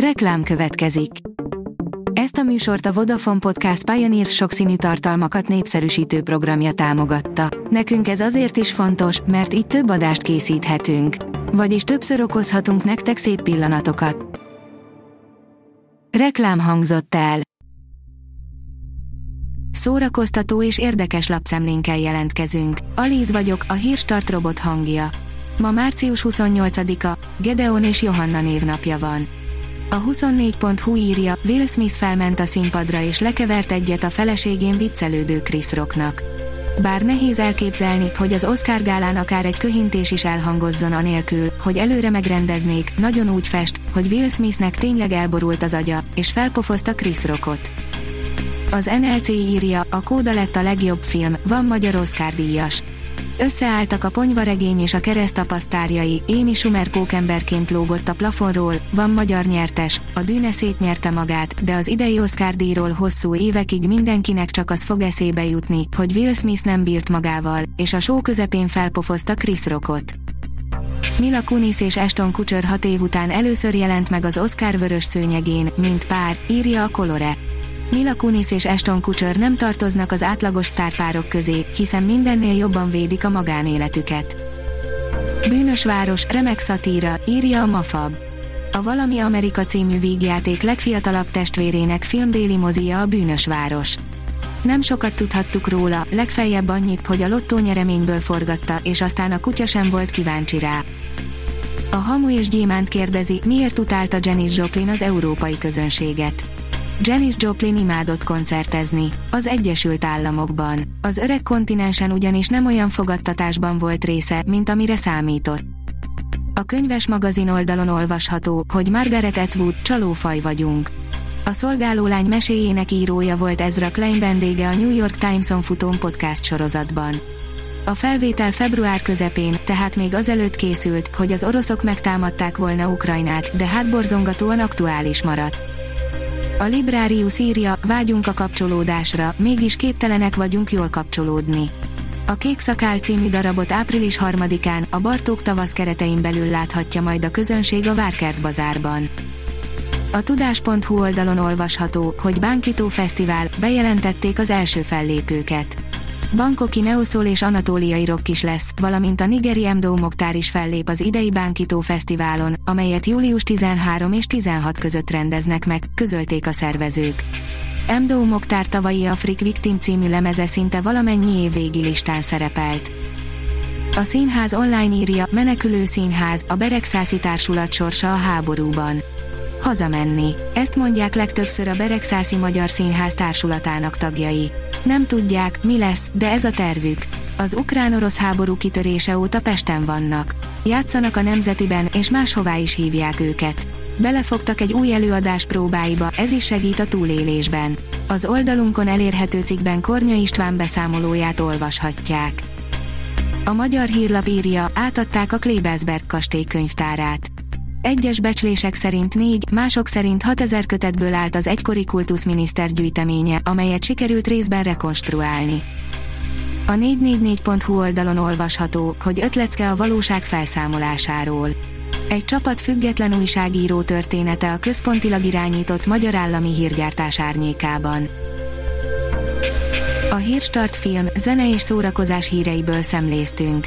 Reklám következik. Ezt a műsort a Vodafone Podcast Pioneers sokszínű tartalmakat népszerűsítő programja támogatta. Nekünk ez azért is fontos, mert így több adást készíthetünk. Vagyis többször okozhatunk nektek szép pillanatokat. Reklám hangzott el. Szórakoztató és érdekes lapszemlénkkel jelentkezünk. Alíz vagyok, a Hírstart robot hangja. Ma március 28-a, Gedeon és Johanna névnapja van. A 24.hu írja, Will Smith felment a színpadra és lekevert egyet a feleségén viccelődő Chris Rocknak. Bár nehéz elképzelni, hogy az Oscar gálán akár egy köhintés is elhangozzon anélkül, hogy előre megrendeznék, nagyon úgy fest, hogy Will Smithnek tényleg elborult az agya, és felpofozta Chris Rockot. Az NLC írja, a Kóda lett a legjobb film, van magyar Oscar díjas. Összeálltak a Ponyvaregény és a Keresztapa sztárjai, Amy Schumer pókemberként lógott a plafonról, van magyar nyertes, a Dűne szétnyerte magát, de az idei Oscar-díjról hosszú évekig mindenkinek csak az fog eszébe jutni, hogy Will Smith nem bírt magával, és a show közepén felpofozta Chris Rockot. Mila Kunis és Ashton Kutcher 6 év után először jelent meg az Oscar vörös szőnyegén, mint pár, írja a Colore. Mila Kunis és Ashton Kutcher nem tartoznak az átlagos sztárpárok közé, hiszen mindennél jobban védik a magánéletüket. Bűnösváros, remek szatíra, írja a Mafab. A Valami Amerika című vígjáték legfiatalabb testvérének filmbéli mozija a Bűnösváros. Nem sokat tudhattuk róla, legfeljebb annyit, hogy a lottó nyereményből forgatta, és aztán a kutya sem volt kíváncsi rá. A Hamu és Gyémánt kérdezi, miért utálta Janis Joplin az európai közönséget. Janis Joplin imádott koncertezni, az Egyesült Államokban. Az öreg kontinensen ugyanis nem olyan fogadtatásban volt része, mint amire számított. A könyves magazin oldalon olvasható, hogy Margaret Atwood, csalófaj vagyunk. A szolgálólány meséjének írója volt Ezra Klein vendége a New York Timeson futó podcast sorozatban. A felvétel február közepén, tehát még azelőtt készült, hogy az oroszok megtámadták volna Ukrajnát, de hát borzongatóan aktuális maradt. A Librarius írja, vágyunk a kapcsolódásra, mégis képtelenek vagyunk jól kapcsolódni. A Kék Szakál című darabot április 3-án a Bartók tavasz keretein belül láthatja majd a közönség a Várkert bazárban. A Tudás.hu oldalon olvasható, hogy Bánkító Fesztivál, bejelentették az első fellépőket. Bangkoki neoszól és anatóliai rock is lesz, valamint a nigeri Mdou Moctar is fellép az idei Bánkító Fesztiválon, amelyet július 13 és 16 között rendeznek meg, közölték a szervezők. Mdou Moctar tavalyi Afrik Victim című lemeze szinte valamennyi évvégi listán szerepelt. A Színház online írja, menekülő színház, a Beregszászi társulat sorsa a háborúban. Hazamenni. Ezt mondják legtöbbször a Beregszászi Magyar Színház társulatának tagjai. Nem tudják, mi lesz, de ez a tervük. Az ukrán-orosz háború kitörése óta Pesten vannak. Játszanak a Nemzetiben, és máshová is hívják őket. Belefogtak egy új előadás próbáiba, ez is segít a túlélésben. Az oldalunkon elérhető cikkben Kornya István beszámolóját olvashatják. A Magyar Hírlap írja, átadták a Klebelsberg kastély könyvtárát. Egyes becslések szerint 4, mások szerint 6000 kötetből állt az egykori kultuszminiszter gyűjteménye, amelyet sikerült részben rekonstruálni. A 444.hu oldalon olvasható, hogy ötlecke a valóság felszámolásáról. Egy csapat független újságíró története a központilag irányított magyar állami hírgyártás árnyékában. A Hírstart film, zene és szórakozás híreiből szemléztünk.